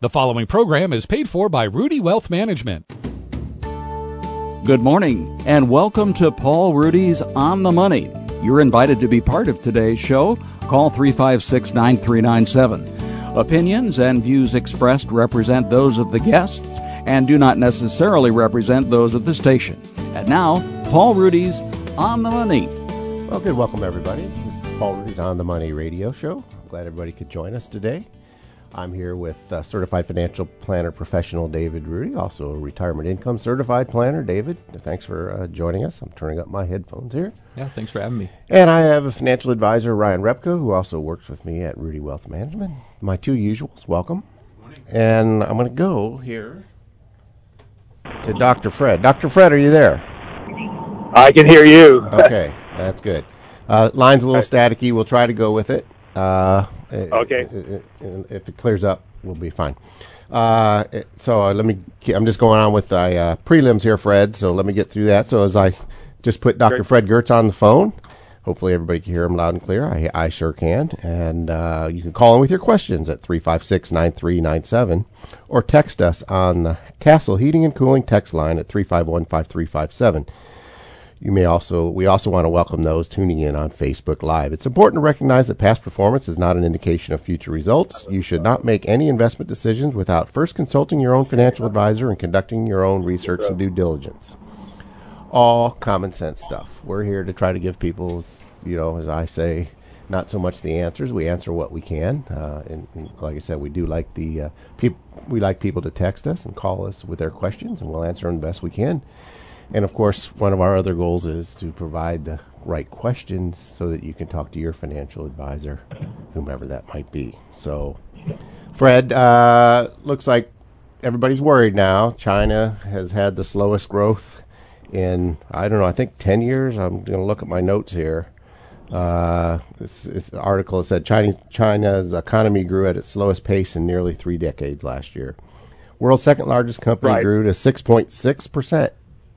The following program is paid for by Ruedi Wealth Management. Good morning, and welcome to Paul Ruedi's On The Money. You're invited to be part of today's show. Call 356-9397. Opinions and views expressed represent those of the guests and do not necessarily represent those of the station. And now, Paul Ruedi's On The Money. Well, good welcome, everybody. This is Paul Ruedi's On The Money radio show. I'm glad everybody could join us today. I'm here with certified financial planner professional David Ruedi, also a retirement income certified planner. David, thanks for joining us. I'm turning up my headphones here. Yeah, thanks for having me. And I have a financial advisor, Ryan Repko, who also works with me at Ruedi Wealth Management. My two usuals, welcome. Good morning. And I'm going to go here to Dr. Fred. Dr. Fred, are you there? I can hear you. Okay, that's good. Line's a little staticky. We'll try to go with it. Okay. If it clears up, we'll be fine. I'm just going on with the prelims here, Fred, so let me get through that. So as I just put Dr. Fred Gertz on the phone, hopefully everybody can hear him loud and clear. I sure can. And you can call in with your questions at 356-9397 or text us on the Castle Heating and Cooling text line at 351-5357. We also want to welcome those tuning in on Facebook Live. It's important to recognize that past performance is not an indication of future results. You should not make any investment decisions without first consulting your own financial advisor and conducting your own research and due diligence. All common sense stuff. We're here to try to give people, as I say, not so much the answers. We answer what we can, and like I said, we do like the we like people to text us and call us with their questions, and we'll answer them the best we can. And, of course, one of our other goals is to provide the right questions so that you can talk to your financial advisor, whomever that might be. So, Fred, looks like everybody's worried now. China has had the slowest growth in, I think 10 years. I'm going to look at my notes here. This article said China's economy grew at its slowest pace in nearly 3 decades last year. World's second largest company grew to 6.6%.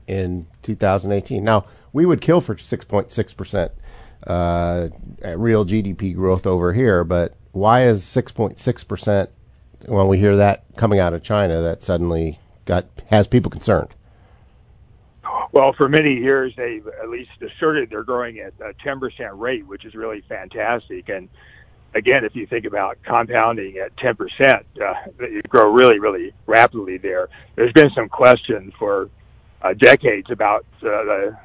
in 2018. Now, we would kill for 6.6% real GDP growth over here, but why is 6.6% when we hear that coming out of China that suddenly has people concerned? Well, for many years, they've at least asserted they're growing at a 10% rate, which is really fantastic. And again, if you think about compounding at 10%, you grow really, really rapidly there. There's been some question for decades about the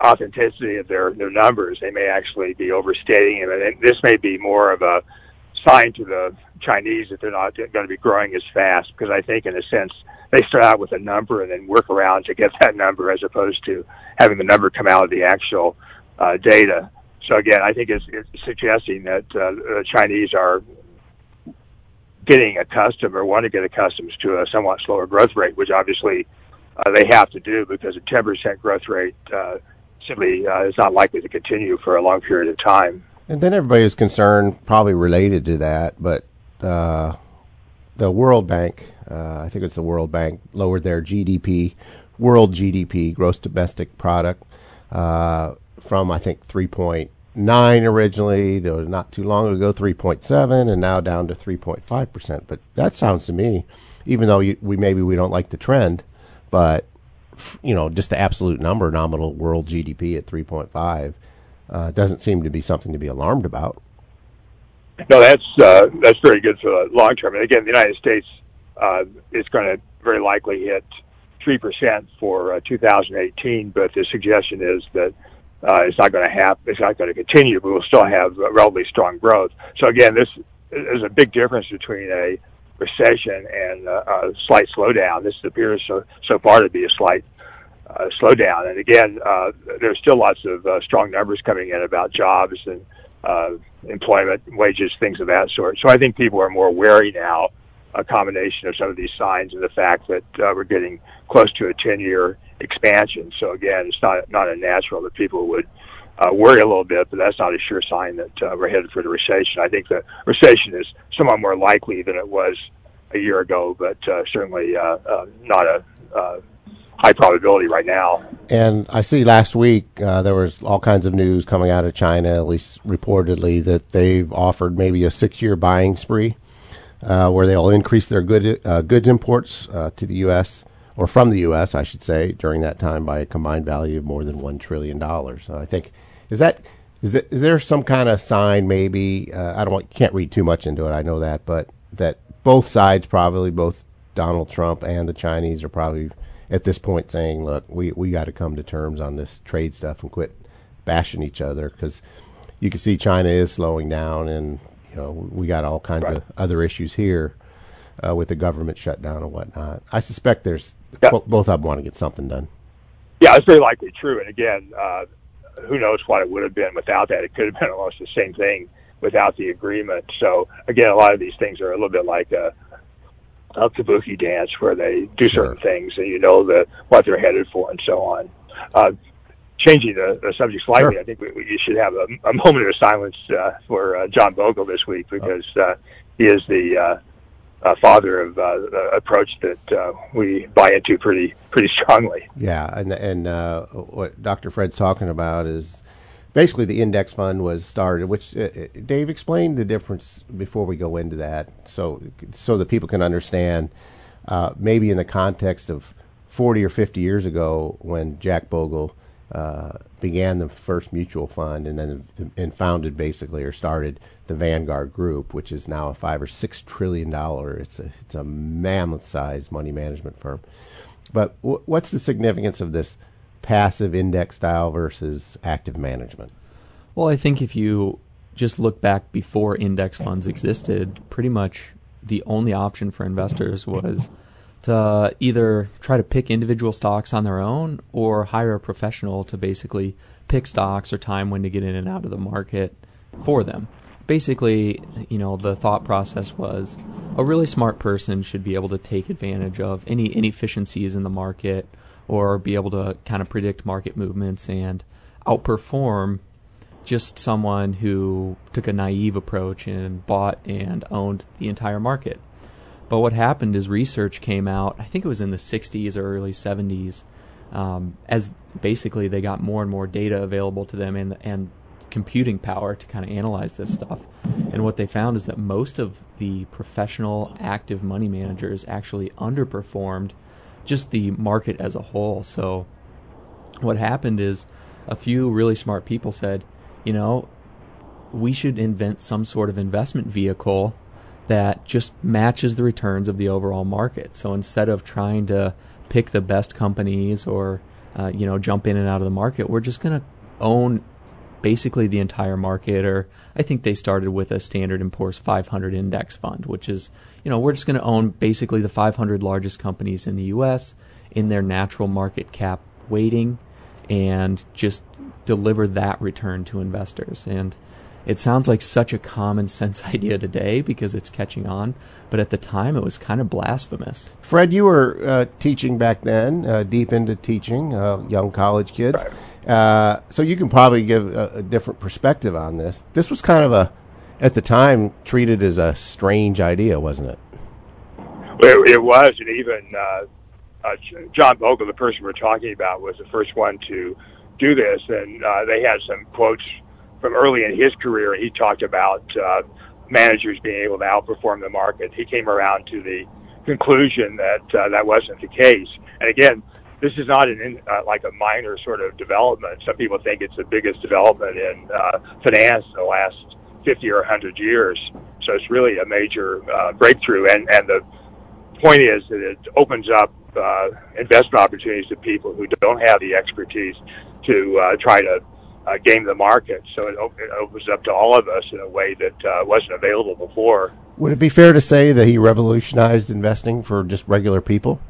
authenticity of their numbers. They may actually be overstating them, and this may be more of a sign to the Chinese that they're not going to be growing as fast, because I think in a sense they start out with a number and then work around to get that number as opposed to having the number come out of the actual data. So again, I think it's suggesting that the Chinese are getting accustomed or want to get accustomed to a somewhat slower growth rate, which obviously they have to do, because a 10% growth rate simply is not likely to continue for a long period of time. And then everybody is concerned, probably related to that, but the World Bank, I think it's the World Bank, lowered their world GDP, gross domestic product, from I think 3.9 originally, though not too long ago, 3.7, and now down to 3.5%. But that sounds to me, even though we don't like the trend, but just the absolute number, nominal world GDP at 3.5, doesn't seem to be something to be alarmed about. No, that's very good for the long term. And again, the United States is going to very likely hit 3% for 2018, but the suggestion is that it's not going to happen. It's not going to continue, but we'll still have relatively strong growth. So again, this is a big difference between a recession and a slight slowdown. This appears so far to be a slight slowdown. And again, there's still lots of strong numbers coming in about jobs and employment, wages, things of that sort. So I think people are more wary now, a combination of some of these signs and the fact that we're getting close to a 10-year expansion. So again, it's not unnatural that people would worry a little bit, but that's not a sure sign that we're headed for the recession. I think the recession is somewhat more likely than it was a year ago, but certainly not a high probability right now. And I see last week there was all kinds of news coming out of China, at least reportedly, that they've offered maybe a 6-year buying spree. where they'll increase their goods imports to the U.S., or from the U.S., I should say, during that time by a combined value of more than $1 trillion. I think, is there some kind of sign maybe, can't read too much into it, I know that, but that both sides probably, both Donald Trump and the Chinese are probably at this point saying, look, we got to come to terms on this trade stuff and quit bashing each other, because you can see China is slowing down, and you know we got all kinds of other issues here with the government shutdown and whatnot. I suspect there's both of them want to get something done. Yeah, it's very likely true. And again, who knows what it would have been without that? It could have been almost the same thing without the agreement. So again, a lot of these things are a little bit like a kabuki dance where they do certain things and you know what they're headed for and so on. Changing the subject slightly, I think we should have a moment of silence for Jack Bogle this week, because he is the father of the approach that we buy into pretty strongly. Yeah, and what Dr. Fred's talking about is basically the index fund was started, which Dave explained the difference before we go into that, so that people can understand maybe in the context of 40 or 50 years ago when Jack Bogle began the first mutual fund and then founded basically or started the Vanguard Group, which is now a $5 or $6 trillion. It's a mammoth-sized money management firm. But what's the significance of this passive index style versus active management? Well, I think if you just look back before index funds existed, pretty much the only option for investors was to either try to pick individual stocks on their own or hire a professional to basically pick stocks or time when to get in and out of the market for them. Basically, you know, the thought process was a really smart person should be able to take advantage of any inefficiencies in the market or be able to kind of predict market movements and outperform just someone who took a naive approach and bought and owned the entire market. But what happened is research came out, I think it was in the 60s or early 70s, as basically they got more and more data available to them and computing power to kind of analyze this stuff. And what they found is that most of the professional active money managers actually underperformed just the market as a whole. So what happened is a few really smart people said, you know, we should invent some sort of investment vehicle that just matches the returns of the overall market. So instead of trying to pick the best companies or jump in and out of the market, we're just going to own basically the entire market. Or I think they started with a Standard & Poor's 500 index fund, which is, you know, we're just going to own basically the 500 largest companies in the U.S. in their natural market cap weighting and just deliver that return to investors. And it sounds like such a common sense idea today because it's catching on, but at the time it was kind of blasphemous. Fred, you were teaching back then, deep into teaching young college kids, so you can probably give a different perspective on this. This was kind of at the time, treated as a strange idea, wasn't it? It was, and even Jack Bogle, the person we're talking about, was the first one to do this, and they had some quotes from early in his career. He talked about managers being able to outperform the market. He came around to the conclusion that that wasn't the case. And again, this is not like a minor sort of development. Some people think it's the biggest development in finance in the last 50 or 100 years. So it's really a major breakthrough. And the point is that it opens up investment opportunities to people who don't have the expertise to try to game the market, so it opens up to all of us in a way that wasn't available before. Would it be fair to say that he revolutionized investing for just regular people?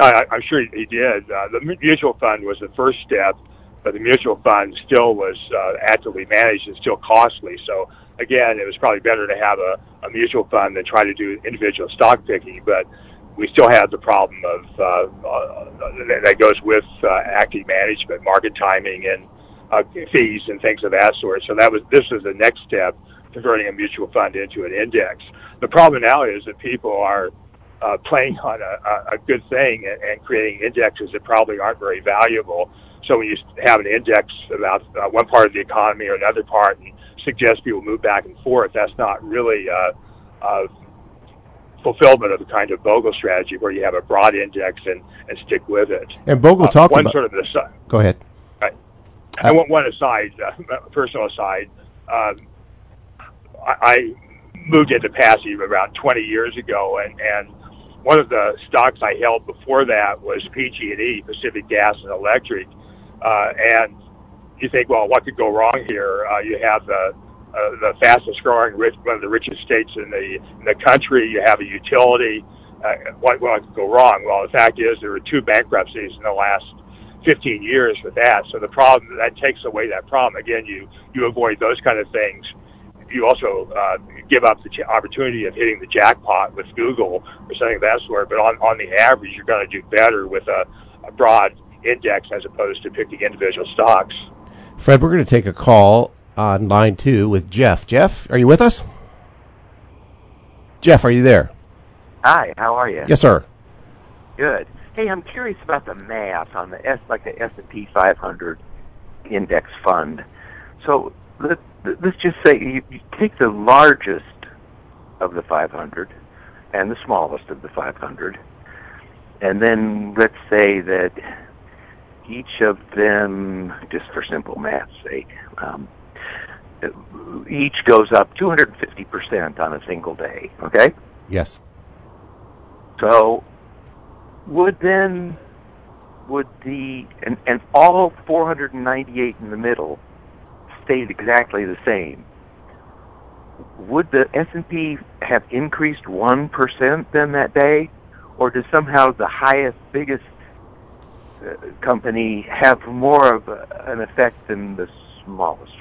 I'm sure he did. The mutual fund was the first step, but the mutual fund still was actively managed and still costly. So again, it was probably better to have a mutual fund than try to do individual stock picking, but we still have the problem of that goes with active management, market timing, and fees and things of that sort. So this was the next step, converting a mutual fund into an index. The problem now is that people are playing on a good thing and creating indexes that probably aren't very valuable. So when you have an index about one part of the economy or another part and suggest people move back and forth, that's not really of fulfillment of the kind of Bogle strategy where you have a broad index and stick with it. And Bogle talked about... Sort of an aside. Go ahead. Right. I want one aside, personal aside. I moved into passive about 20 years ago, and one of the stocks I held before that was PG&E, Pacific Gas and Electric. And you think, well, what could go wrong here? You have the fastest growing, one of the richest states in the country. You have a utility. What could go wrong? Well, the fact is there were two bankruptcies in the last 15 years with that. So the problem, that takes away that problem. Again, you avoid those kind of things. You also give up the opportunity of hitting the jackpot with Google or something of that sort. But on the average, you're going to do better with a broad index as opposed to picking individual stocks. Fred, we're going to take a call on line 2 with Jeff. Jeff, are you with us? Jeff, are you there? Hi, how are you? Yes, sir. Good. Hey, I'm curious about the math on the S&P 500 index fund. So let's just say you take the largest of the 500 and the smallest of the 500, and then let's say that each of them, just for simple math's sake, each goes up 250% on a single day, okay? Yes. So would all 498 in the middle stayed exactly the same, would the S&P have increased 1% then that day? Or does somehow the highest, biggest company have more of an effect than the smallest one?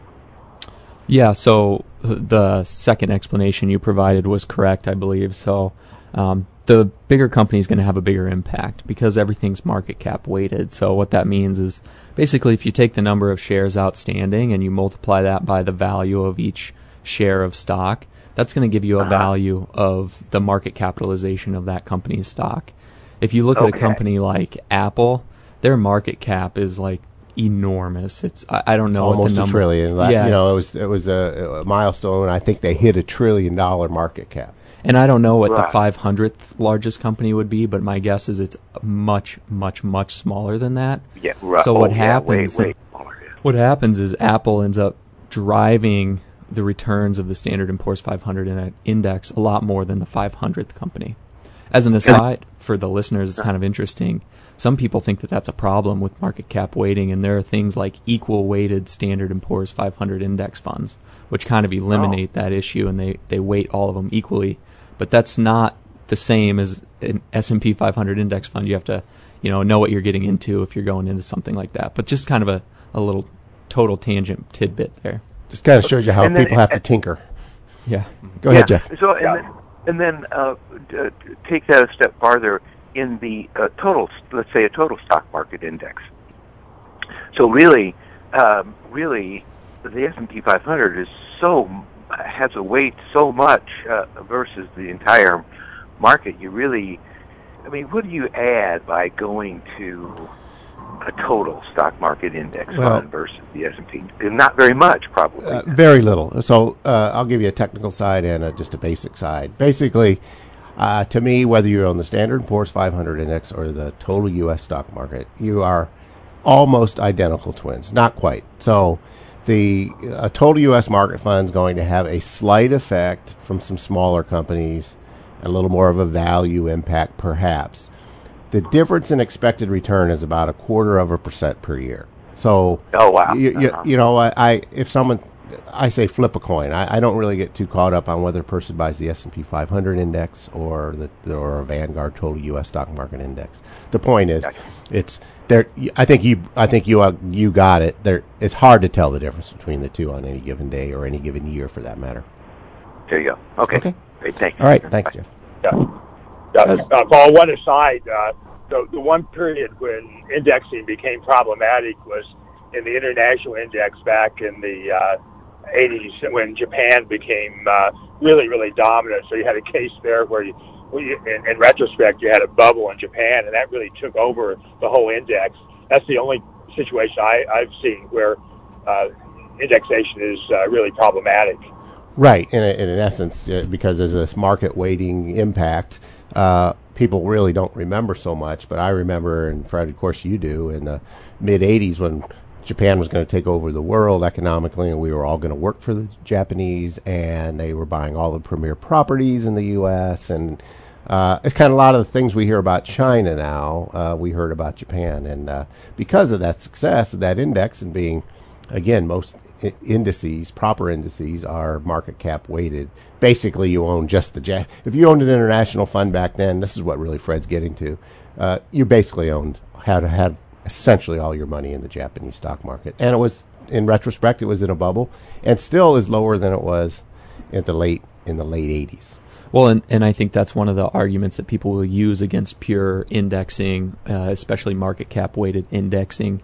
Yeah, so the second explanation you provided was correct, I believe. So the bigger company is going to have a bigger impact because everything's market cap weighted. So what that means is basically if you take the number of shares outstanding and you multiply that by the value of each share of stock, that's going to give you a value of the market capitalization of that company's stock. If you look at a company like Apple, their market cap is like enormous. I don't know what the number. Almost $1 trillion. Yeah. You know, it was a milestone, and I think they hit $1 trillion market cap. And I don't know what the 500th largest company would be, but my guess is it's much, much, much smaller than that. Yeah, right. So what happens is Apple ends up driving the returns of the Standard & Poor's 500 index a lot more than the 500th company. As an aside, for the listeners, it's kind of interesting. Some people think that that's a problem with market cap weighting, and there are things like equal-weighted Standard & Poor's 500 index funds, which kind of eliminate that issue, and they weight all of them equally. But that's not the same as an S&P 500 index fund. You have to know what you're getting into if you're going into something like that. But just kind of a little total tangent tidbit there. Just kind of shows you how people have to tinker. Yeah. Go ahead, Jeff. So, And then take that a step farther in the total, let's say a total stock market index. So really, the S&P 500 has a weight so much versus the entire market. What do you add by going to a total stock market index fund versus the S&P? Not very much, probably. Very little. So I'll give you a technical side and just a basic side. Basically, to me, whether you own the Standard & Poor's 500 Index or the total U.S. stock market, you are almost identical twins. Not quite. So a total U.S. market fund is going to have a slight effect from some smaller companies, a little more of a value impact perhaps. The difference in expected return is about 0.25% per year. So, I say flip a coin. I don't really get too caught up on whether a person buys the S&P 500 index or a Vanguard Total U.S. Stock Market Index. The point is, it's there. I think you got it. There, it's hard to tell the difference between the two on any given day or any given year, for that matter. There you go. Okay. Great, thank you. All right. Thanks, Jeff. Yeah. Paul, one aside, the one period when indexing became problematic was in the international index back in the 80s when Japan became really, really dominant. So you had a case there where in retrospect, you had a bubble in Japan, and that really took over the whole index. That's the only situation I've seen where indexation is really problematic. Right. And in essence, because there's this market weighting impact, people really don't remember so much. But I remember, and Fred, of course, you do, in the mid-'80s when Japan was going to take over the world economically, and we were all going to work for the Japanese, and they were buying all the premier properties in the U.S. And it's kind of a lot of the things we hear about China now, we heard about Japan. And because of that success of that index and being, again, most indices, proper indices, are market cap weighted. Basically, you own just the if you owned an international fund back then, this is what really Fred's getting to. You basically owned had essentially all your money in the Japanese stock market, and it was, in retrospect, it was in a bubble, and still is lower than it was at the late in the late 80s. Well, and I think that's one of the arguments that people will use against pure indexing, especially market cap weighted indexing,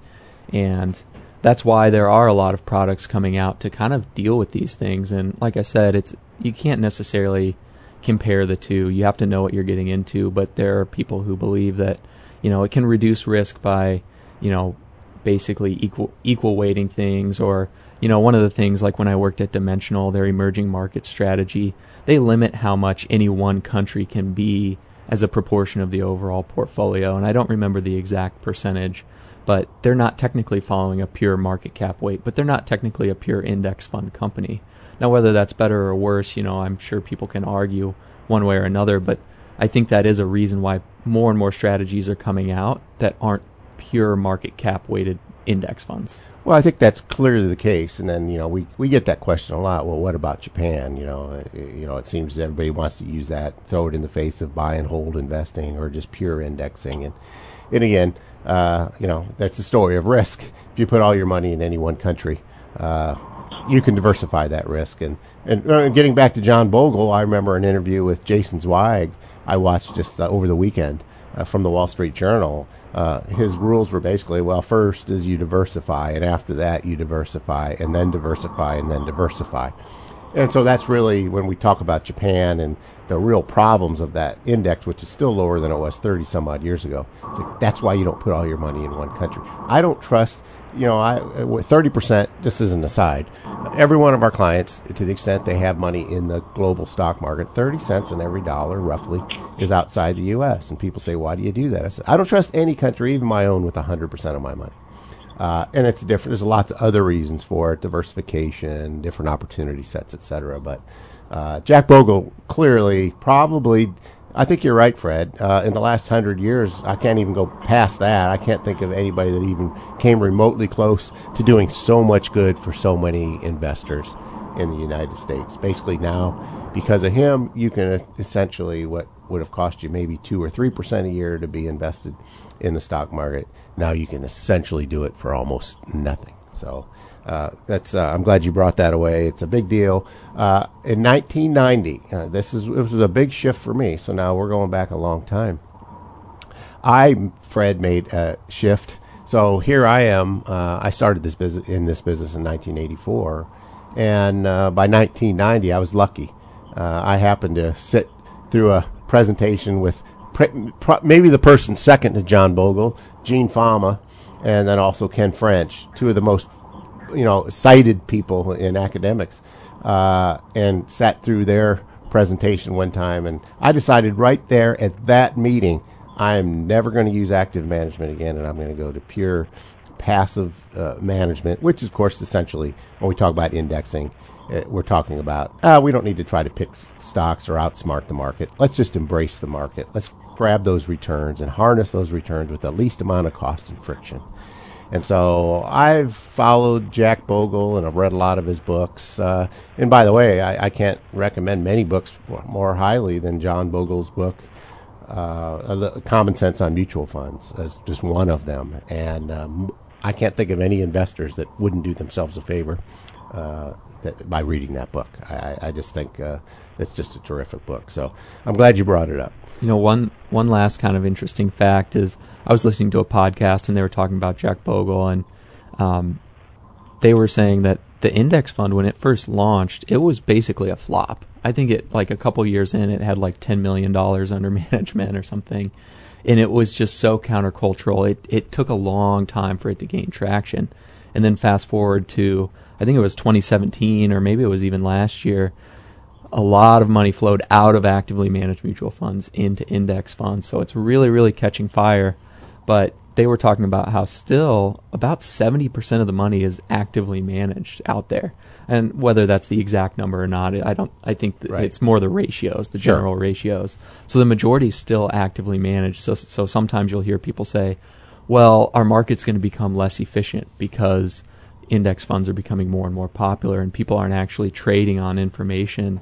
and that's why there are a lot of products coming out to kind of deal with these things. And like I said, it's, you can't necessarily compare the two. You have to know what you're getting into, but there are people who believe that, you know, it can reduce risk by, you know, basically equal weighting things. Or, you know, one of the things, like when I worked at Dimensional, their emerging market strategy, they limit how much any one country can be as a proportion of the overall portfolio. And I don't remember the exact percentage, but they're not technically following a pure market cap weight, but they're not technically a pure index fund company. Now, whether that's better or worse, you know, I'm sure people can argue one way or another, but I think that is a reason why more and more strategies are coming out that aren't pure market cap weighted index funds. Well, I think that's clearly the case. And then, you know, we get that question a lot. Well, what about Japan? You know, it seems everybody wants to use that, throw it in the face of buy and hold investing or just pure indexing. And again, you know, that's the story of risk. If you put all your money in any one country, you can diversify that risk. And getting back to John Bogle, I remember an interview with Jason Zweig I watched just over the weekend from the Wall Street Journal. His rules were basically, well, first is you diversify, and after that you diversify, and then diversify, and then diversify. And so that's really when we talk about Japan and the real problems of that index, which is still lower than it was 30 some odd years ago. It's like, that's why you don't put all your money in one country. I don't trust, you know, 30%, just as an aside, every one of our clients, to the extent they have money in the global stock market, 30 cents in every dollar roughly is outside the U.S. And people say, why do you do that? I said, I don't trust any country, even my own, with 100% of my money. And it's different. There's lots of other reasons for it, diversification, different opportunity sets, et cetera. But Jack Bogle clearly, probably, I think you're right, Fred. In the last 100 years, I can't even go past that. I can't think of anybody that even came remotely close to doing so much good for so many investors in the United States. Basically now, because of him, you can essentially, what would have cost you maybe 2 or 3% a year to be invested in the stock market, now you can essentially do it for almost nothing. So that's I'm glad you brought that away. It's a big deal. In 1990, this was a big shift for me, so now we're going back a long time. Fred made a shift. So here I am. I started this business in 1984, and by 1990 I was lucky. I happened to sit through a presentation with maybe the person second to John Bogle, Gene Fama, and then also Ken French, two of the most, you know, cited people in academics, and sat through their presentation one time. And I decided right there at that meeting, I'm never going to use active management again, and I'm going to go to pure passive management, which is, of course, essentially when we talk about indexing, we're talking about, we don't need to try to pick stocks or outsmart the market. Let's just embrace the market. Let's grab those returns and harness those returns with the least amount of cost and friction. And so I've followed Jack Bogle, and I've read a lot of his books. And by the way, I can't recommend many books more highly than John Bogle's book, Common Sense on Mutual Funds, as just one of them. And I can't think of any investors that wouldn't do themselves a favor by reading that book. I just think it's just a terrific book. So I'm glad you brought it up. You know, one last kind of interesting fact is I was listening to a podcast, and they were talking about Jack Bogle, and they were saying that the index fund, when it first launched, it was basically a flop. I think it, like a couple years in, it had like $10 million under management or something, and it was just so countercultural. It took a long time for it to gain traction. And then fast forward to I think it was 2017 or maybe it was even last year, a lot of money flowed out of actively managed mutual funds into index funds. So it's really, really catching fire. But they were talking about how still about 70% of the money is actively managed out there. And whether that's the exact number or not, I think right. It's more the ratios, the general ratios. So the majority is still actively managed. So sometimes you'll hear people say, well, our market's going to become less efficient because index funds are becoming more and more popular and people aren't actually trading on information.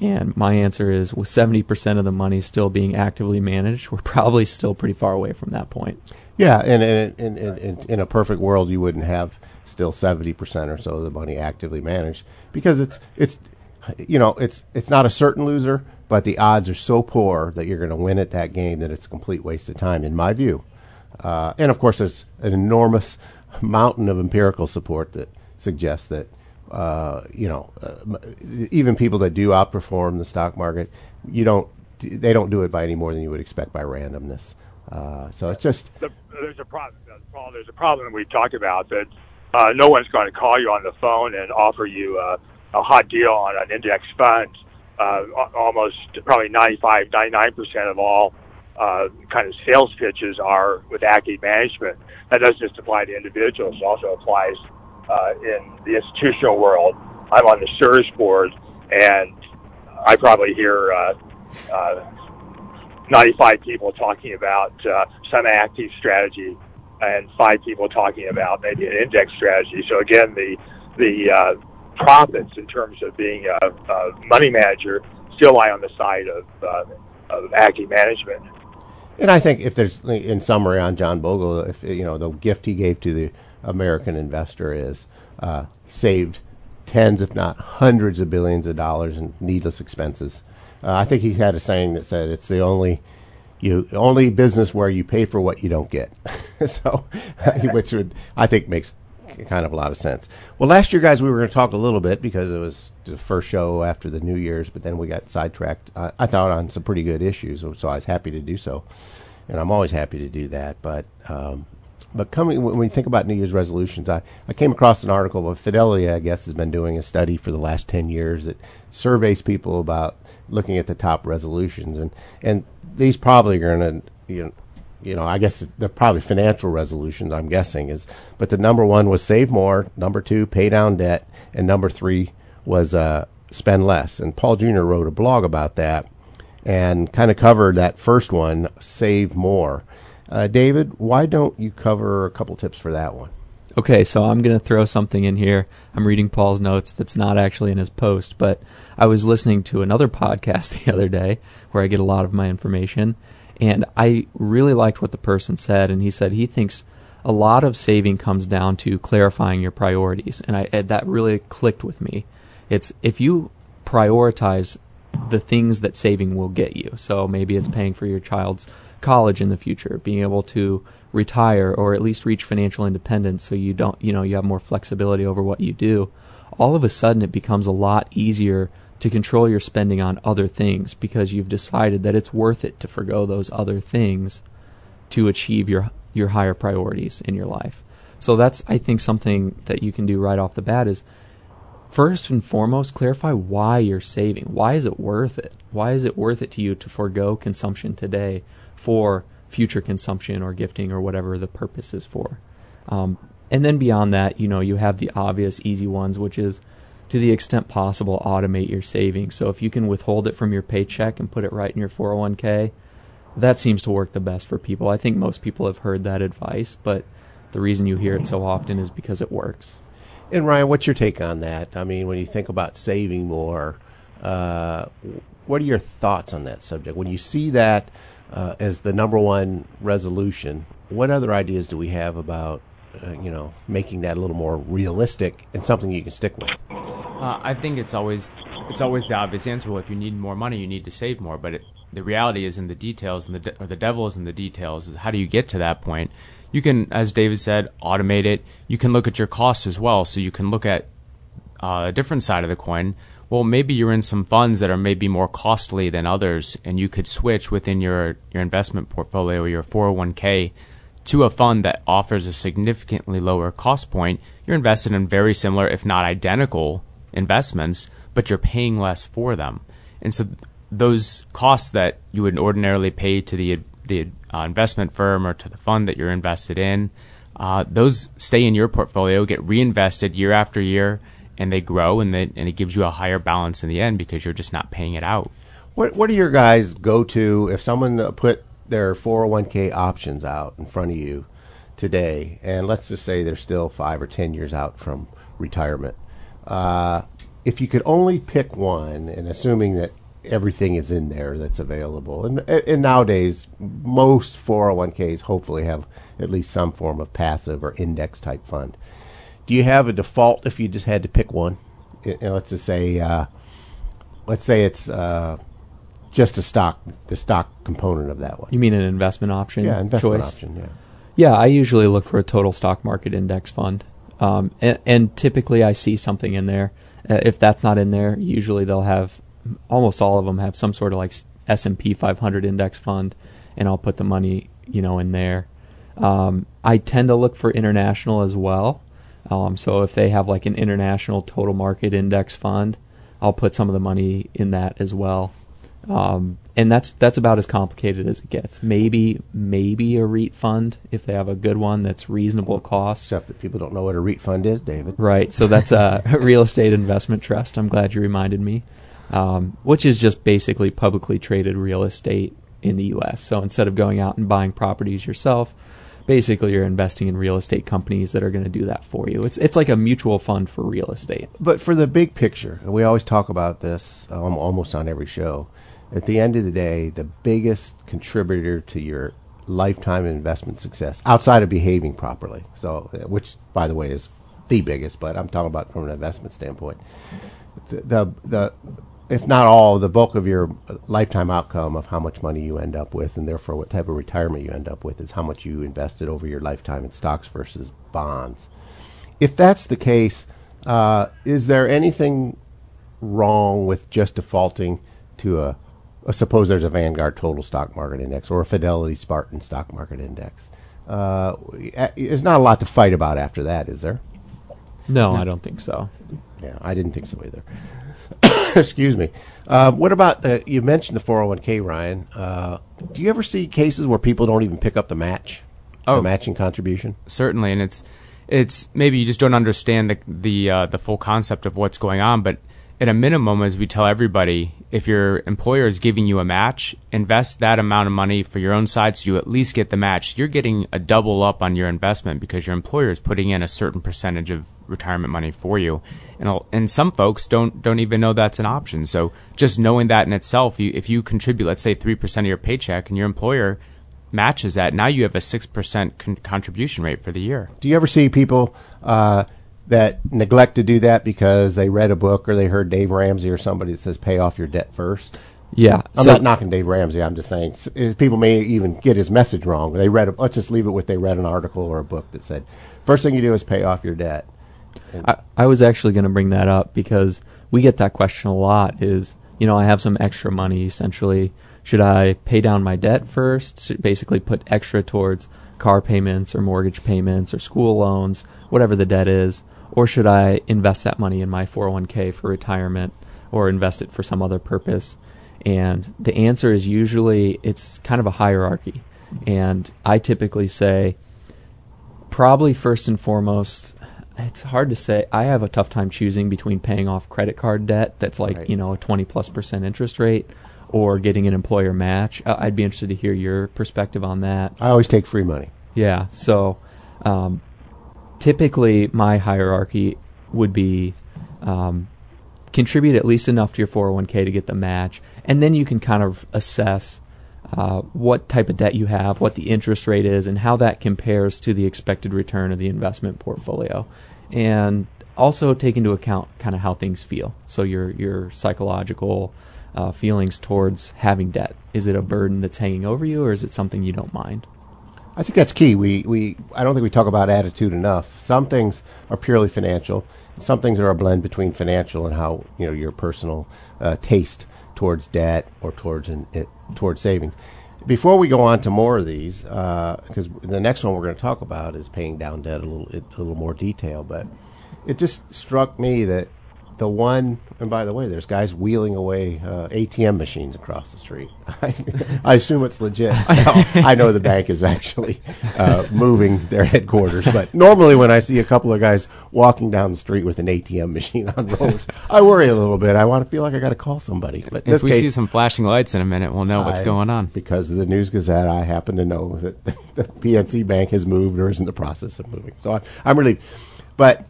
And my answer is, with 70% of the money still being actively managed, we're probably still pretty far away from that point. Yeah, and in a perfect world, you wouldn't have still 70% or so of the money actively managed, because it's not a certain loser, but the odds are so poor that you're going to win at that game that it's a complete waste of time, in my view. And of course, there's an enormous mountain of empirical support that suggests that. Even people that do outperform the stock market, they don't do it by any more than you would expect by randomness. So it's just there's a problem. Paul, there's a problem we talked about that no one's going to call you on the phone and offer you a hot deal on an index fund. Almost probably 95-99% of all kind of sales pitches are with active management. That doesn't just apply to individuals; it also applies. In the institutional world, I'm on the SIRS board, and I probably hear 95 people talking about some active strategy, and 5 people talking about maybe an index strategy. So again, the profits in terms of being a money manager still lie on the side of active management. And I think if there's, in summary, on John Bogle, the gift he gave to the American investor is saved tens, if not hundreds of billions of dollars in needless expenses. I think he had a saying that said it's the only business where you pay for what you don't get. So, which would, I think, makes kind of a lot of sense. Well, last year, guys, we were going to talk a little bit because it was the first show after the New Year's, but then we got sidetracked, I thought, on some pretty good issues, so I was happy to do so. And I'm always happy to do that, But when we think about New Year's resolutions, I came across an article of Fidelity, I guess, has been doing a study for the last 10 years that surveys people about looking at the top resolutions. And these probably are going to, I guess they're probably financial resolutions, I'm guessing. But the number one was save more, number two, pay down debt, and number three was spend less. And Paul Jr. wrote a blog about that and kind of covered that first one, save more. David, why don't you cover a couple tips for that one? Okay, so I'm going to throw something in here. I'm reading Paul's notes that's not actually in his post, but I was listening to another podcast the other day where I get a lot of my information, and I really liked what the person said, and he said he thinks a lot of saving comes down to clarifying your priorities, and that really clicked with me. It's if you prioritize the things that saving will get you, so maybe it's paying for your child's college in the future, being able to retire or at least reach financial independence so you don't, you have more flexibility over what you do. All of a sudden it becomes a lot easier to control your spending on other things because you've decided that it's worth it to forgo those other things to achieve your higher priorities in your life. So that's, I think, something that you can do right off the bat is first and foremost, clarify why you're saving. Why is it worth it? Why is it worth it to you to forego consumption today for future consumption or gifting or whatever the purpose is for? And then beyond that, you have the obvious easy ones, which is to the extent possible, automate your savings. So if you can withhold it from your paycheck and put it right in your 401k, that seems to work the best for people. I think most people have heard that advice, but the reason you hear it so often is because it works. And Ryan, what's your take on that? I mean, when you think about saving more, what are your thoughts on that subject? When you see that as the number one resolution, what other ideas do we have about, making that a little more realistic and something you can stick with? I think it's always the obvious answer. Well, if you need more money, you need to save more. But the reality is in the details, and the devil is in the details. How do you get to that point? You can, as David said, automate it. You can look at your costs as well. So you can look at a different side of the coin. Well, maybe you're in some funds that are maybe more costly than others, and you could switch within your investment portfolio or your 401k to a fund that offers a significantly lower cost point, you're invested in very similar, if not identical, investments, but you're paying less for them. And so those costs that you would ordinarily pay to the investment firm or to the fund that you're invested in, those stay in your portfolio, get reinvested year after year, and they grow, and it gives you a higher balance in the end because you're just not paying it out. What do your guys go to if someone put their 401k options out in front of you today, and let's just say they're still 5 or 10 years out from retirement? If you could only pick one, and assuming that everything is in there that's available, and nowadays most 401ks hopefully have at least some form of passive or index type fund. Do you have a default if you just had to pick one? And let's just say, it's just the stock component of that one. You mean an investment option? Yeah, investment choice? Option. Yeah. Yeah, I usually look for a total stock market index fund, and typically I see something in there. If that's not in there, usually they'll have. Almost all of them have some sort of like S&P 500 index fund, and I'll put the money, in there. I tend to look for international as well. So if they have like an international total market index fund, I'll put some of the money in that as well. And that's about as complicated as it gets. Maybe a REIT fund if they have a good one that's reasonable cost. Stuff that people don't know what a REIT fund is, David. Right. So that's a real estate investment trust. I'm glad you reminded me. Which is just basically publicly traded real estate in the U.S. So instead of going out and buying properties yourself, basically you're investing in real estate companies that are going to do that for you. It's like a mutual fund for real estate. But for the big picture, and we always talk about this almost on every show, at the end of the day, the biggest contributor to your lifetime investment success, outside of behaving properly, so which, by the way, is the biggest, but I'm talking about from an investment standpoint, if not all, the bulk of your lifetime outcome of how much money you end up with, and therefore what type of retirement you end up with, is how much you invested over your lifetime in stocks versus bonds. If that's the case, is there anything wrong with just defaulting to suppose there's a Vanguard Total Stock Market Index or a Fidelity Spartan Stock Market Index? There's not a lot to fight about after that, is there? No, I don't think so. Yeah, I didn't think so either. Excuse me. What about you mentioned the 401k, Ryan. Do you ever see cases where people don't even pick up the match, the matching contribution? Certainly, and it's maybe you just don't understand the full concept of what's going on. But at a minimum, as we tell everybody, if your employer is giving you a match, invest that amount of money for your own side so you at least get the match. You're getting a double up on your investment because your employer is putting in a certain percentage of retirement money for you. And some folks don't even know that's an option. So just knowing that in itself, if you contribute, let's say 3% of your paycheck and your employer matches that, now you have a 6% contribution rate for the year. Do you ever see people that neglect to do that because they read a book or they heard Dave Ramsey or somebody that says pay off your debt first? Yeah. I'm not knocking Dave Ramsey. I'm just saying people may even get his message wrong. Let's just leave it with they read an article or a book that said, first thing you do is pay off your debt. I was actually going to bring that up because we get that question a lot is, I have some extra money essentially. Should I pay down my debt first? Should basically put extra towards car payments or mortgage payments or school loans, whatever the debt is. Or should I invest that money in my 401k for retirement or invest it for some other purpose? And the answer is usually it's kind of a hierarchy. And I typically say probably first and foremost, it's hard to say. I have a tough time choosing between paying off credit card debt that's like, right, a 20+% interest rate or getting an employer match. I'd be interested to hear your perspective on that. I always take free money. Yeah. So, typically, my hierarchy would be contribute at least enough to your 401k to get the match, and then you can kind of assess what type of debt you have, what the interest rate is, and how that compares to the expected return of the investment portfolio, and also take into account kind of how things feel. So your psychological feelings towards having debt. Is it a burden that's hanging over you, or is it something you don't mind? I think that's key. I don't think we talk about attitude enough. Some things are purely financial. Some things are a blend between financial and how your personal taste towards debt or towards savings. Before we go on to more of these, because the next one we're going to talk about is paying down debt a little more detail, but it just struck me that the one, and by the way, there's guys wheeling away ATM machines across the street. I assume it's legit. I know the bank is actually moving their headquarters, but normally when I see a couple of guys walking down the street with an ATM machine on rollers, I worry a little bit. I want to feel like I got to call somebody. But if we see some flashing lights in a minute, we'll know what's going on. Because of the News Gazette, I happen to know that the PNC Bank has moved or is in the process of moving. So I'm relieved. But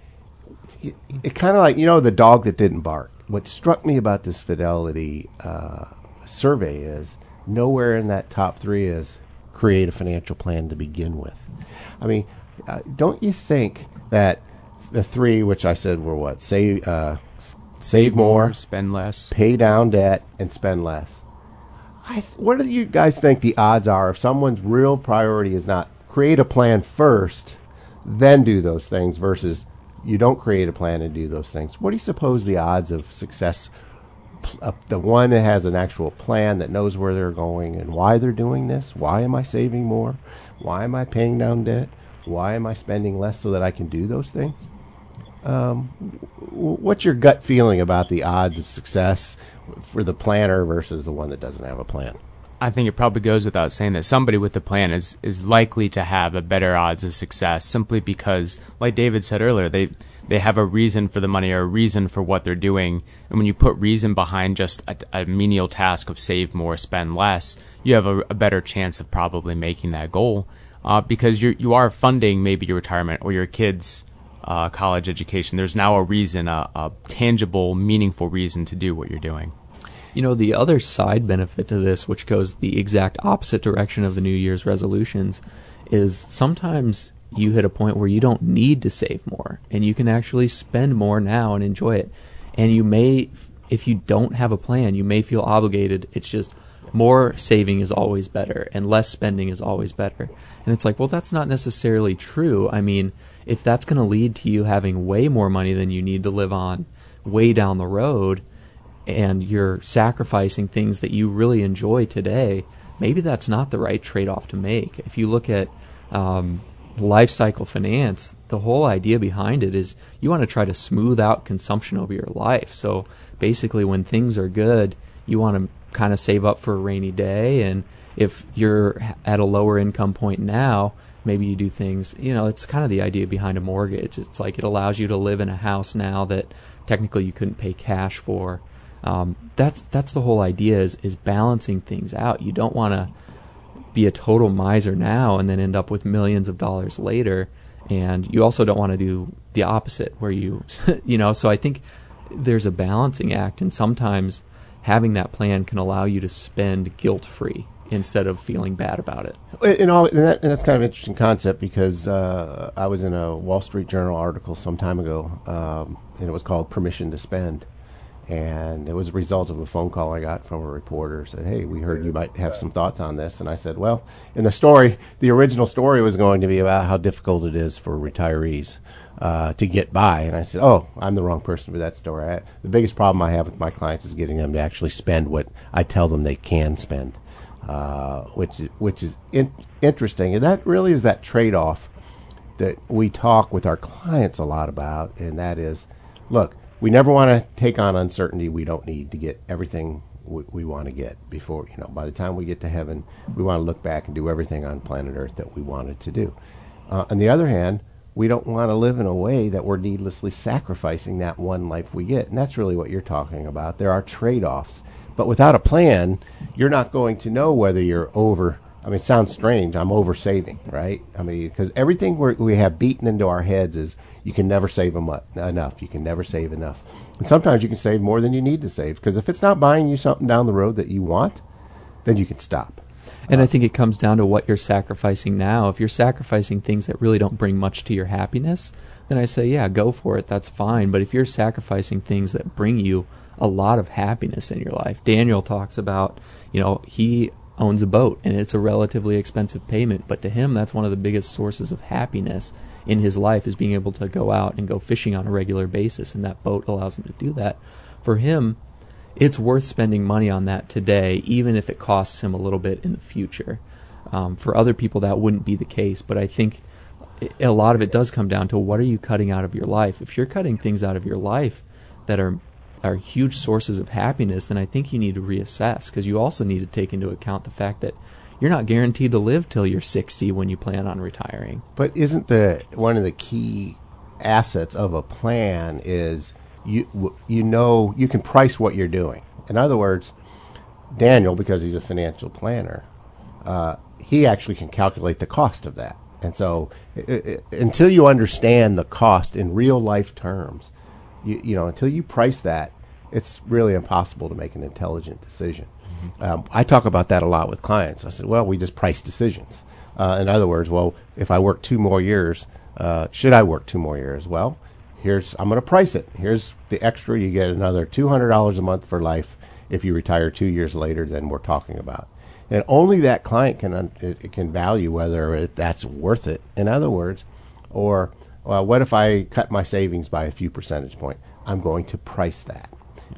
it kind of like, you know, the dog that didn't bark. What struck me about this Fidelity survey is nowhere in that top three is create a financial plan to begin with. I mean, don't you think that the three, which I said were what? Save more, spend less, pay down debt, and spend less. What do you guys think the odds are if someone's real priority is not create a plan first, then do those things versus you don't create a plan and do those things? What do you suppose the odds of success, the one that has an actual plan that knows where they're going and why they're doing this? Why am I saving more? Why am I paying down debt? Why am I spending less so that I can do those things? What's your gut feeling about the odds of success for the planner versus the one that doesn't have a plan? I think it probably goes without saying that somebody with a plan is likely to have a better odds of success simply because, like David said earlier, they have a reason for the money or a reason for what they're doing. And when you put reason behind just a menial task of save more, spend less, you have a better chance of probably making that goal because you are funding maybe your retirement or your kids' college education. There's now a reason, a tangible, meaningful reason to do what you're doing. You know, the other side benefit to this, which goes the exact opposite direction of the New Year's resolutions, is sometimes you hit a point where you don't need to save more, and you can actually spend more now and enjoy it. And you may, if you don't have a plan, you may feel obligated. It's just more saving is always better, and less spending is always better. And it's like, well, that's not necessarily true. I mean, if that's going to lead to you having way more money than you need to live on way down the road, and you're sacrificing things that you really enjoy today, maybe that's not the right trade-off to make. If you look at life cycle finance, the whole idea behind it is you want to try to smooth out consumption over your life. So basically when things are good, you want to kind of save up for a rainy day. And if you're at a lower income point now, maybe you do things, you know, it's kind of the idea behind a mortgage. It's like it allows you to live in a house now that technically you couldn't pay cash for. That's the whole idea is balancing things out. You don't want to be a total miser now and then end up with millions of dollars later. And you also don't want to do the opposite where you, you know, so I think there's a balancing act, and sometimes having that plan can allow you to spend guilt-free instead of feeling bad about it. And that's kind of an interesting concept because I was in a Wall Street Journal article some time ago, and it was called Permission to Spend. And it was a result of a phone call I got from a reporter who said, hey, we heard you might have some thoughts on this. And I said, well, in the original story was going to be about how difficult it is for retirees to get by. And I said, oh, I'm the wrong person for that story. The biggest problem I have with my clients is getting them to actually spend what I tell them they can spend, which is interesting. And that really is that trade-off that we talk with our clients a lot about, and that is, look, we never want to take on uncertainty. We don't need to get everything we want to get before, you know, by the time we get to heaven, we want to look back and do everything on planet Earth that we wanted to do. On the other hand, we don't want to live in a way that we're needlessly sacrificing that one life we get. And that's really what you're talking about. There are trade-offs. But without a plan, you're not going to know whether you're over. I mean, it sounds strange. I'm over-saving, right? I mean, because everything we have beaten into our heads is you can never save enough. You can never save enough. And sometimes you can save more than you need to save, because if it's not buying you something down the road that you want, then you can stop. And I think it comes down to what you're sacrificing now. If you're sacrificing things that really don't bring much to your happiness, then I say, yeah, go for it. That's fine. But if you're sacrificing things that bring you a lot of happiness in your life, Daniel talks about, you know, he owns a boat, and it's a relatively expensive payment, but to him that's one of the biggest sources of happiness in his life, is being able to go out and go fishing on a regular basis, and that boat allows him to do that. For him, it's worth spending money on that today, even if it costs him a little bit in the future. For other people, that wouldn't be the case. But I think a lot of it does come down to, what are you cutting out of your life? If you're cutting things out of your life that are huge sources of happiness, then I think you need to reassess, because you also need to take into account the fact that you're not guaranteed to live till you're 60 when you plan on retiring. But isn't one of the key assets of a plan is you know you can price what you're doing? In other words, Daniel, because he's a financial planner, he actually can calculate the cost of that. And so until you understand the cost in real life terms, you know, until you price that, it's really impossible to make an intelligent decision. Mm-hmm. I talk about that a lot with clients. I said, well, we just price decisions. In other words, well, if I work 2 more years, should I work 2 more years? Well, I'm going to price it. Here's the extra. You get another $200 a month for life. If you retire 2 years later than we're talking about. And only that client can value whether that's worth it. In other words, or what if I cut my savings by a few percentage point? I'm going to price that.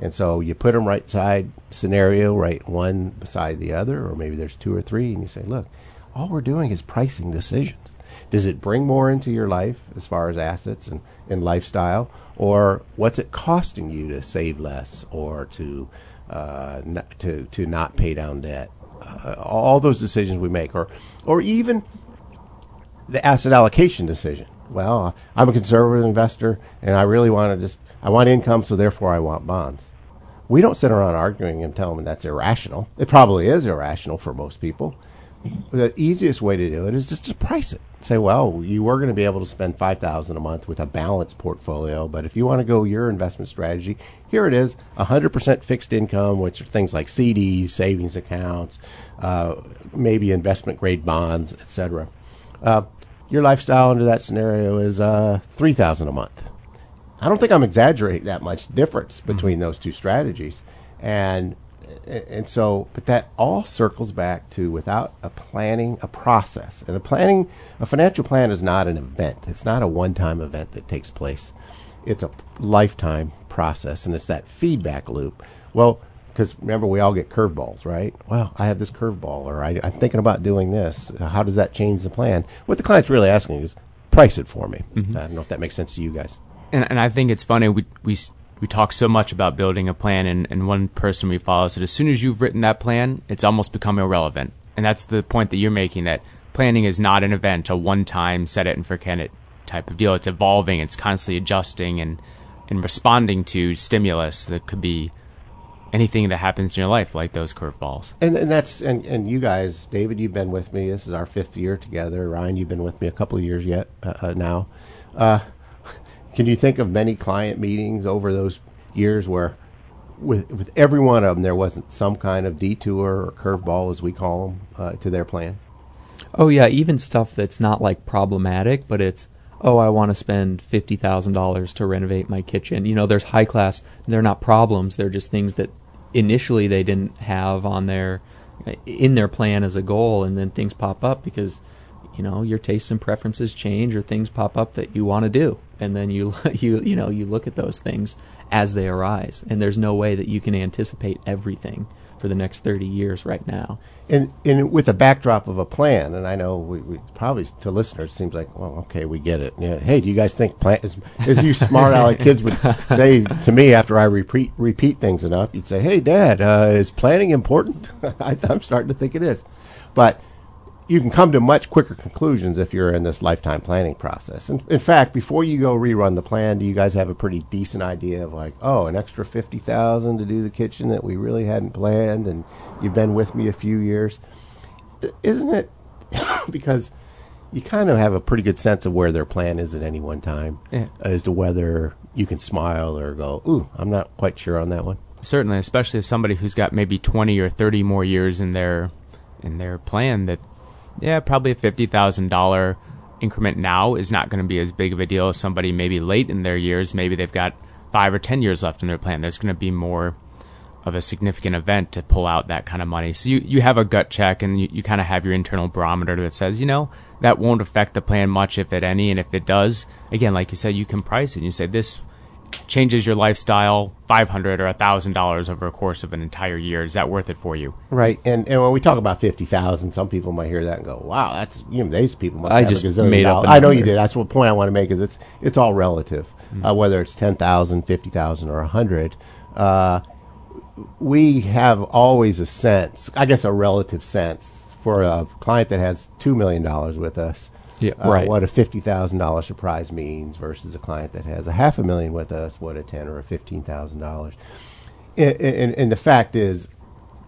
And so you put them right side scenario, right one beside the other, or maybe there's 2 or 3, and you say, look, all we're doing is pricing decisions. Does it bring more into your life as far as assets and lifestyle? Or what's it costing you to save less or to not pay down debt? All those decisions we make, or even the asset allocation decision. Well, I'm a conservative investor, and I really want to I want income, so therefore I want bonds. We don't sit around arguing and tell them that's irrational. It probably is irrational for most people. The easiest way to do it is just to price it. Say, well, you were going to be able to spend $5,000 a month with a balanced portfolio, but if you want to go your investment strategy, here it is, 100% fixed income, which are things like CDs, savings accounts, maybe investment-grade bonds, etc. Your lifestyle under that scenario is $3,000 a month. I don't think I'm exaggerating that much difference between those two strategies. And so, but that all circles back to, without a planning, a process. And a financial plan is not an event. It's not a one-time event that takes place. It's a lifetime process, and it's that feedback loop. Well, because remember, we all get curveballs, right? Well, I have this curveball, or I'm thinking about doing this. How does that change the plan? What the client's really asking is, price it for me. Mm-hmm. I don't know if that makes sense to you guys. And I think it's funny. We talk so much about building a plan, and one person we follow said, as soon as you've written that plan, it's almost become irrelevant. And that's the point that you're making, that planning is not an event, a one-time set-it-and-forget-it type of deal. It's evolving. It's constantly adjusting and responding to stimulus that could be anything that happens in your life, like those curveballs. And you guys, David, you've been with me. This is our 5th year together. Ryan, you've been with me a couple of years yet now. Can you think of many client meetings over those years where with every one of them there wasn't some kind of detour or curveball, as we call them, to their plan? Oh, yeah, even stuff that's not like problematic, but it's, oh, I want to spend $50,000 to renovate my kitchen. You know, there's high class, they're not problems, they're just things that initially they didn't have on in their plan as a goal, and then things pop up because, you know, your tastes and preferences change, or things pop up that you want to do, and then you look at those things as they arise. And there's no way that you can anticipate everything for the next 30 years right now. And with the backdrop of a plan, and I know we probably, to listeners, seems like, well, okay, we get it. Yeah. Hey, do you guys think plan? As you smart aleck kids would say to me after I repeat things enough, you'd say, hey, Dad, is planning important? I'm starting to think it is, but you can come to much quicker conclusions if you're in this lifetime planning process. And in fact, before you go rerun the plan, do you guys have a pretty decent idea of, like, oh, an extra $50,000 to do the kitchen that we really hadn't planned, and you've been with me a few years? Isn't it? Because you kind of have a pretty good sense of where their plan is at any one time, yeah, as to whether you can smile or go, ooh, I'm not quite sure on that one. Certainly, especially as somebody who's got maybe 20 or 30 more years in their plan, that, yeah, probably a $50,000 increment now is not going to be as big of a deal as somebody maybe late in their years. Maybe they've got 5 or 10 years left in their plan. There's going to be more of a significant event to pull out that kind of money. So you have a gut check, and you kind of have your internal barometer that says, you know, that won't affect the plan much, if at any. And if it does, again, like you said, you can price it. And you say, this changes your lifestyle, $500 or $1,000 over a course of an entire year. Is that worth it for you? Right. And when we talk about $50,000, some people might hear that and go, wow, that's, you know, these people must have a gazillion dollars. I know you did. That's the point I want to make, is it's all relative, whether it's $10,000, $50,000, or $100,000. We have always a sense, I guess a relative sense, for a client that has $2 million with us. Yeah, right. What a $50,000 surprise means versus a client that has $500,000 with us, what a $10,000 or a $15,000. And the fact is,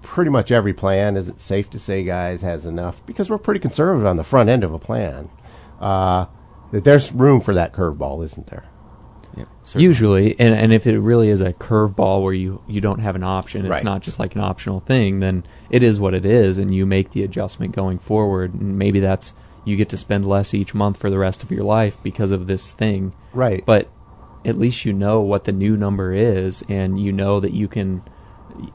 pretty much every plan, is it safe to say, guys, has enough, because we're pretty conservative on the front end of a plan, that there's room for that curveball, isn't there? Yeah, usually, and if it really is a curveball where you don't have an option, it's not just like an optional thing, then it is what it is, and you make the adjustment going forward, and maybe that's, you get to spend less each month for the rest of your life because of this thing. Right. But at least you know what the new number is, and you know that you can,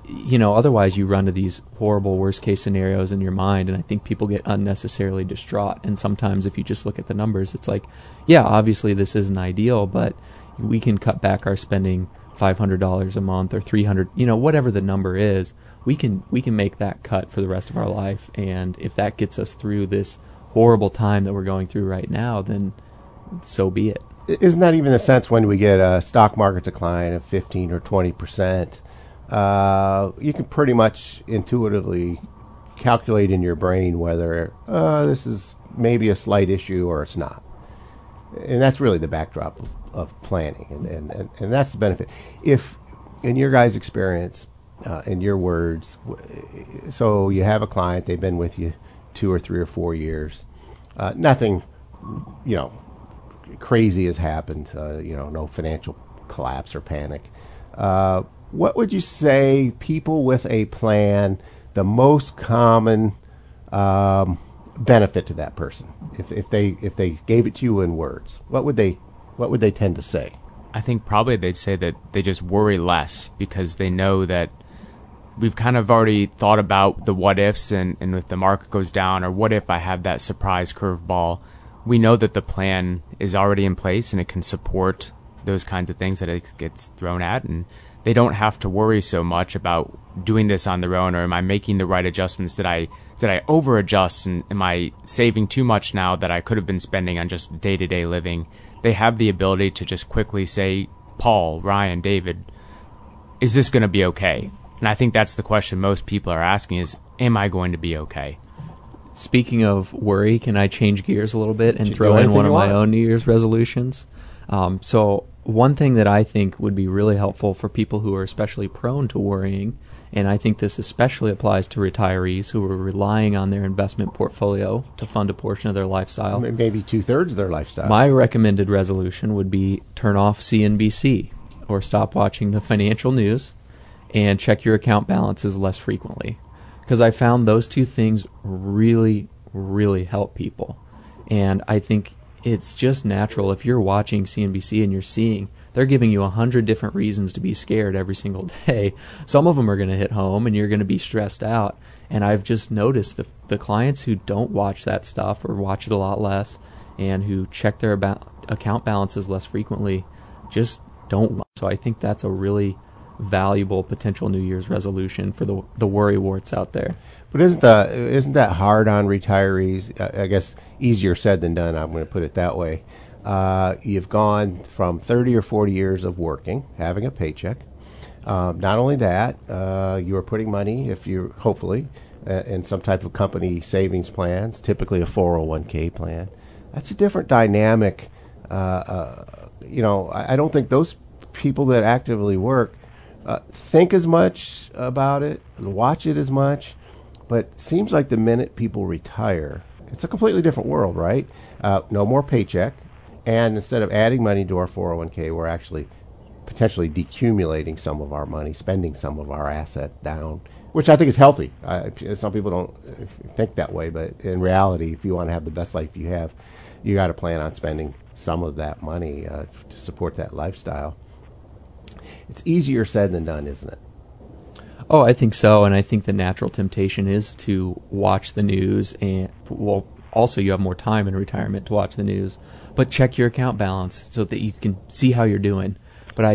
you know, otherwise you run to these horrible worst-case scenarios in your mind, and I think people get unnecessarily distraught. And sometimes if you just look at the numbers, it's like, yeah, obviously this isn't ideal, but we can cut back our spending $500 a month or $300, you know, whatever the number is. We can make that cut for the rest of our life, and if that gets us through this horrible time that we're going through right now, then so be it. Isn't that even the sense when we get a stock market decline of 15 or 20%? You can pretty much intuitively calculate in your brain whether this is maybe a slight issue or it's not. And that's really the backdrop of planning, and that's the benefit. If, in your guys' experience, in your words, so you have a client, they've been with you 2 or 3 or 4 years, nothing, you know, crazy has happened, you know, no financial collapse or panic. What would you say people with a plan, the most common benefit to that person, if they gave it to you in words, what would they tend to say? I think probably they'd say that they just worry less, because they know that we've kind of already thought about the what ifs, and if the market goes down, or what if I have that surprise curveball, we know that the plan is already in place and it can support those kinds of things that it gets thrown at, and they don't have to worry so much about doing this on their own, or am I making the right adjustments? Did I over adjust, and am I saving too much now that I could have been spending on just day-to-day living? They have the ability to just quickly say, Paul, Ryan, David, is this going to be okay? And I think that's the question most people are asking, is, am I going to be okay? Speaking of worry, can I change gears a little bit and throw in one of my own New Year's resolutions? So one thing that I think would be really helpful for people who are especially prone to worrying, and I think this especially applies to retirees who are relying on their investment portfolio to fund a portion of their lifestyle. Maybe 2/3 of their lifestyle. My recommended resolution would be turn off CNBC or stop watching the financial news, and check your account balances less frequently, because I found those two things really, really help people. And I think it's just natural. If you're watching CNBC and you're seeing they're giving you 100 different reasons to be scared every single day, some of them are going to hit home and you're going to be stressed out. And I've just noticed the clients who don't watch that stuff or watch it a lot less, and who check their account balances less frequently, just don't. So I think that's a really valuable potential New Year's resolution for the worry warts out there. But isn't that hard on retirees? I guess easier said than done, I'm going to put it that way. You've gone from 30 or 40 years of working, having a paycheck. Not only that, you are putting money, if you hopefully, in some type of company savings plans, typically a 401k plan. That's a different dynamic. You know, I don't think those people that actively work think as much about it and watch it as much, but it seems like the minute people retire, it's a completely different world, right? No more paycheck, and instead of adding money to our 401k, we're actually potentially decumulating some of our money, spending some of our asset down, which I think is healthy. Some people don't think that way, but in reality, if you want to have the best life you have, you got to plan on spending some of that money to support that lifestyle. It's easier said than done, isn't it? Oh, I think so, and I think the natural temptation is to watch the news, and well, also you have more time in retirement to watch the news, but check your account balance so that you can see how you're doing. But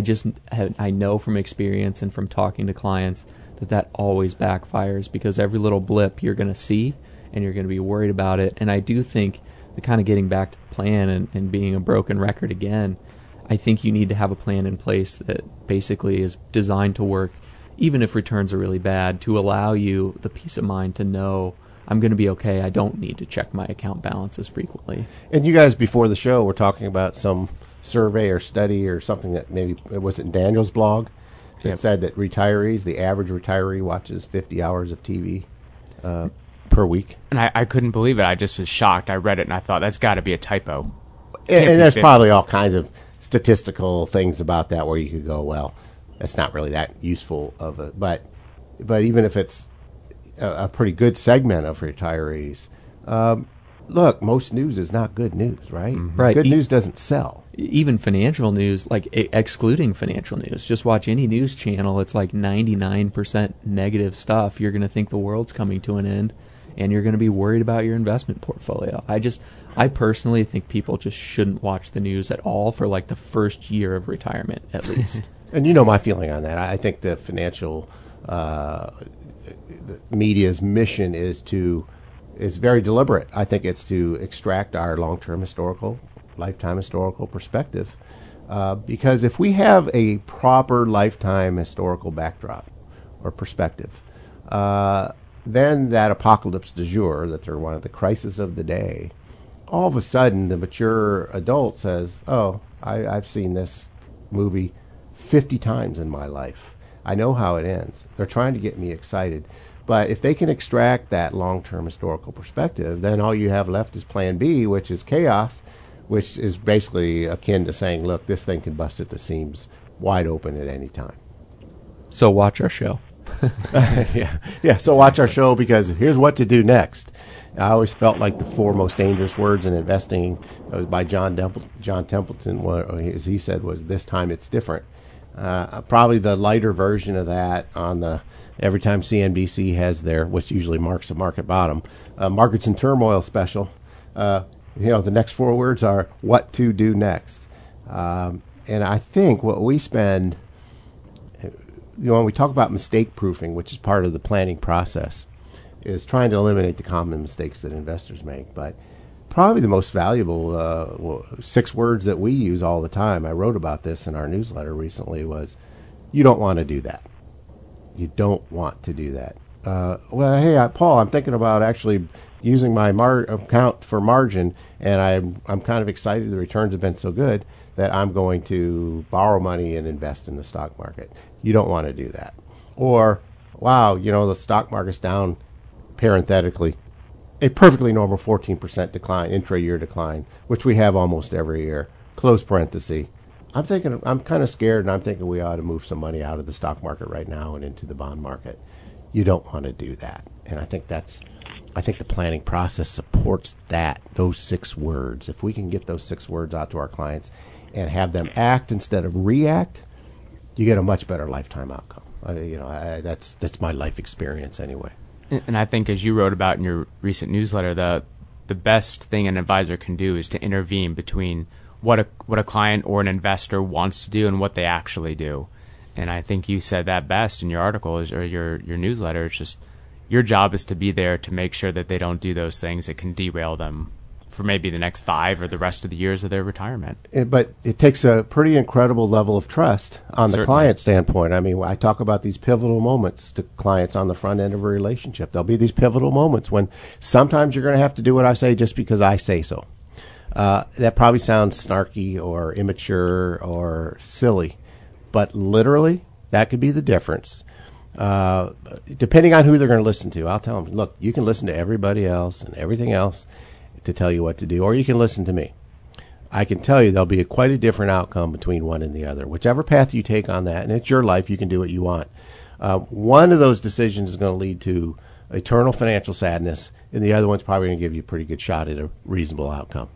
I know from experience and from talking to clients that always backfires, because every little blip you're going to see and you're going to be worried about it. And I do think the kind of getting back to the plan and being a broken record again, I think you need to have a plan in place that basically is designed to work, even if returns are really bad, to allow you the peace of mind to know I'm going to be okay. I don't need to check my account balances frequently. And you guys, before the show, were talking about some survey or study or something that maybe it wasn't Daniel's blog that said that retirees, the average retiree watches 50 hours of TV per week. And I couldn't believe it. I just was shocked. I read it and I thought that's got to be a typo. And there's probably all kinds of statistical things about that where you could go, well, that's not really that useful of a, but even if it's a pretty good segment of retirees. Look, most news is not good news, right? Mm-hmm. Right. Good news doesn't sell. Even financial news, like excluding financial news, just watch any news channel. It's like 99% negative stuff. You're going to think the world's coming to an end, and you're going to be worried about your investment portfolio. I personally think people just shouldn't watch the news at all for like the first year of retirement, at least. And you know my feeling on that. I think the financial the media's mission is very deliberate. I think it's to extract our long-term historical, lifetime historical perspective, because if we have a proper lifetime historical backdrop or perspective, then that apocalypse du jour, that they're one of the crises of the day, all of a sudden the mature adult says, oh, I've seen this movie 50 times in my life. I know how it ends. They're trying to get me excited. But if they can extract that long-term historical perspective, then all you have left is plan B, which is chaos, which is basically akin to saying, look, this thing can bust at the seams wide open at any time. So watch our show. Yeah, so watch our show, because here's what to do next. I always felt like the four most dangerous words in investing by John Templeton, as he said, was this time it's different. Probably the lighter version of that on the every time CNBC has their, which usually marks the market bottom, markets in turmoil special. The next four words are what to do next. And I think what we spend, when we talk about mistake proofing, which is part of the planning process, is trying to eliminate the common mistakes that investors make. But probably the most valuable six words that we use all the time, I wrote about this in our newsletter recently, was you don't want to do that. You don't want to do that. Well, hey, Paul, I'm thinking about actually using my account for margin, and I'm kind of excited the returns have been so good that I'm going to borrow money and invest in the stock market. You don't want to do that. Or, wow, the stock market's down, parenthetically, a perfectly normal 14% decline, intra-year decline, which we have almost every year, close parenthesis. I'm kind of scared, and I'm thinking we ought to move some money out of the stock market right now and into the bond market. You don't want to do that. And I think the planning process supports that, those six words. If we can get those six words out to our clients and have them act instead of react, you get a much better lifetime outcome. That's my life experience anyway. And I think, as you wrote about in your recent newsletter, the best thing an advisor can do is to intervene between what a client or an investor wants to do and what they actually do. And I think you said that best in your article or your newsletter. It's just your job is to be there to make sure that they don't do those things that can derail them for maybe the next 5 or the rest of the years of their retirement. But it takes a pretty incredible level of trust on the client standpoint. I mean, I talk about these pivotal moments to clients on the front end of a relationship. There'll be these pivotal moments when sometimes you're going to have to do what I say just because I say so. That probably sounds snarky or immature or silly, but literally that could be the difference. Depending on who they're going to listen to, I'll tell them, look, you can listen to everybody else and everything else to tell you what to do, or you can listen to me. I can tell you there'll be quite a different outcome between one and the other. Whichever path you take on that, and it's your life, you can do what you want. One of those decisions is going to lead to eternal financial sadness, and the other one's probably going to give you a pretty good shot at a reasonable outcome.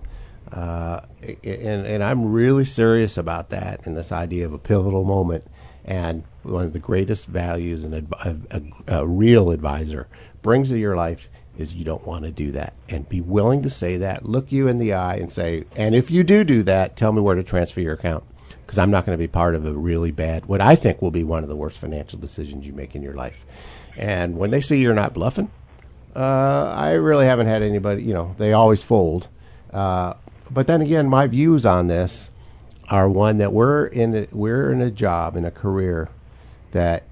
And I'm really serious about that and this idea of a pivotal moment. And one of the greatest values a real advisor brings to your life is you don't want to do that. And be willing to say that, look you in the eye and say, and if you do that, tell me where to transfer your account. because I'm not going to be part of a really bad, what I think will be one of the worst financial decisions you make in your life. And when they see you're not bluffing, I really haven't had anybody, you know, they always fold. But then again, my views on this are one that we're in a job, in a career that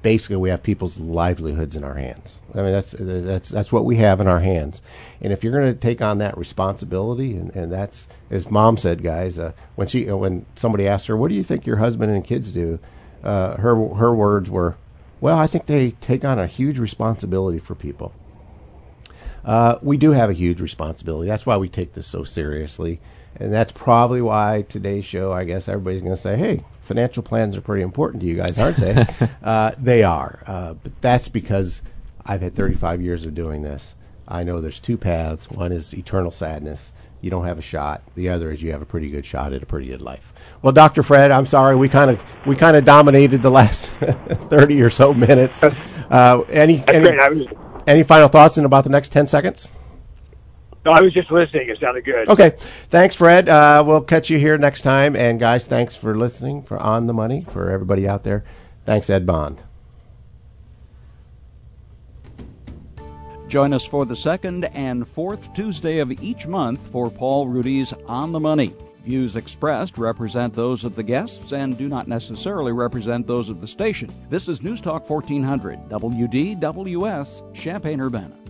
basically we have people's livelihoods in our hands. I mean, that's what we have in our hands. And if you're going to take on that responsibility, and that's, as Mom said, guys, when somebody asked her, what do you think your husband and kids do? Her words were, well, I think they take on a huge responsibility for people. We do have a huge responsibility. That's why we take this so seriously. And that's probably why today's show, I guess everybody's going to say, hey, financial plans are pretty important to you guys, aren't they? They are. But that's because I've had 35 years of doing this. I know there's two paths. One is eternal sadness. You don't have a shot. The other is you have a pretty good shot at a pretty good life. Well, Dr. Fred, I'm sorry. We kind of dominated the last 30 or so minutes. Any final thoughts in about the next 10 seconds? No, I was just listening. It sounded good. Okay. Thanks, Fred. We'll catch you here next time. And, guys, thanks for listening for On the Money, for everybody out there. Thanks, Ed Bond. Join us for the second and fourth Tuesday of each month for Paul Ruedi's On the Money. Views expressed represent those of the guests and do not necessarily represent those of the station. This is News Talk 1400, WDWS, Champaign-Urbana.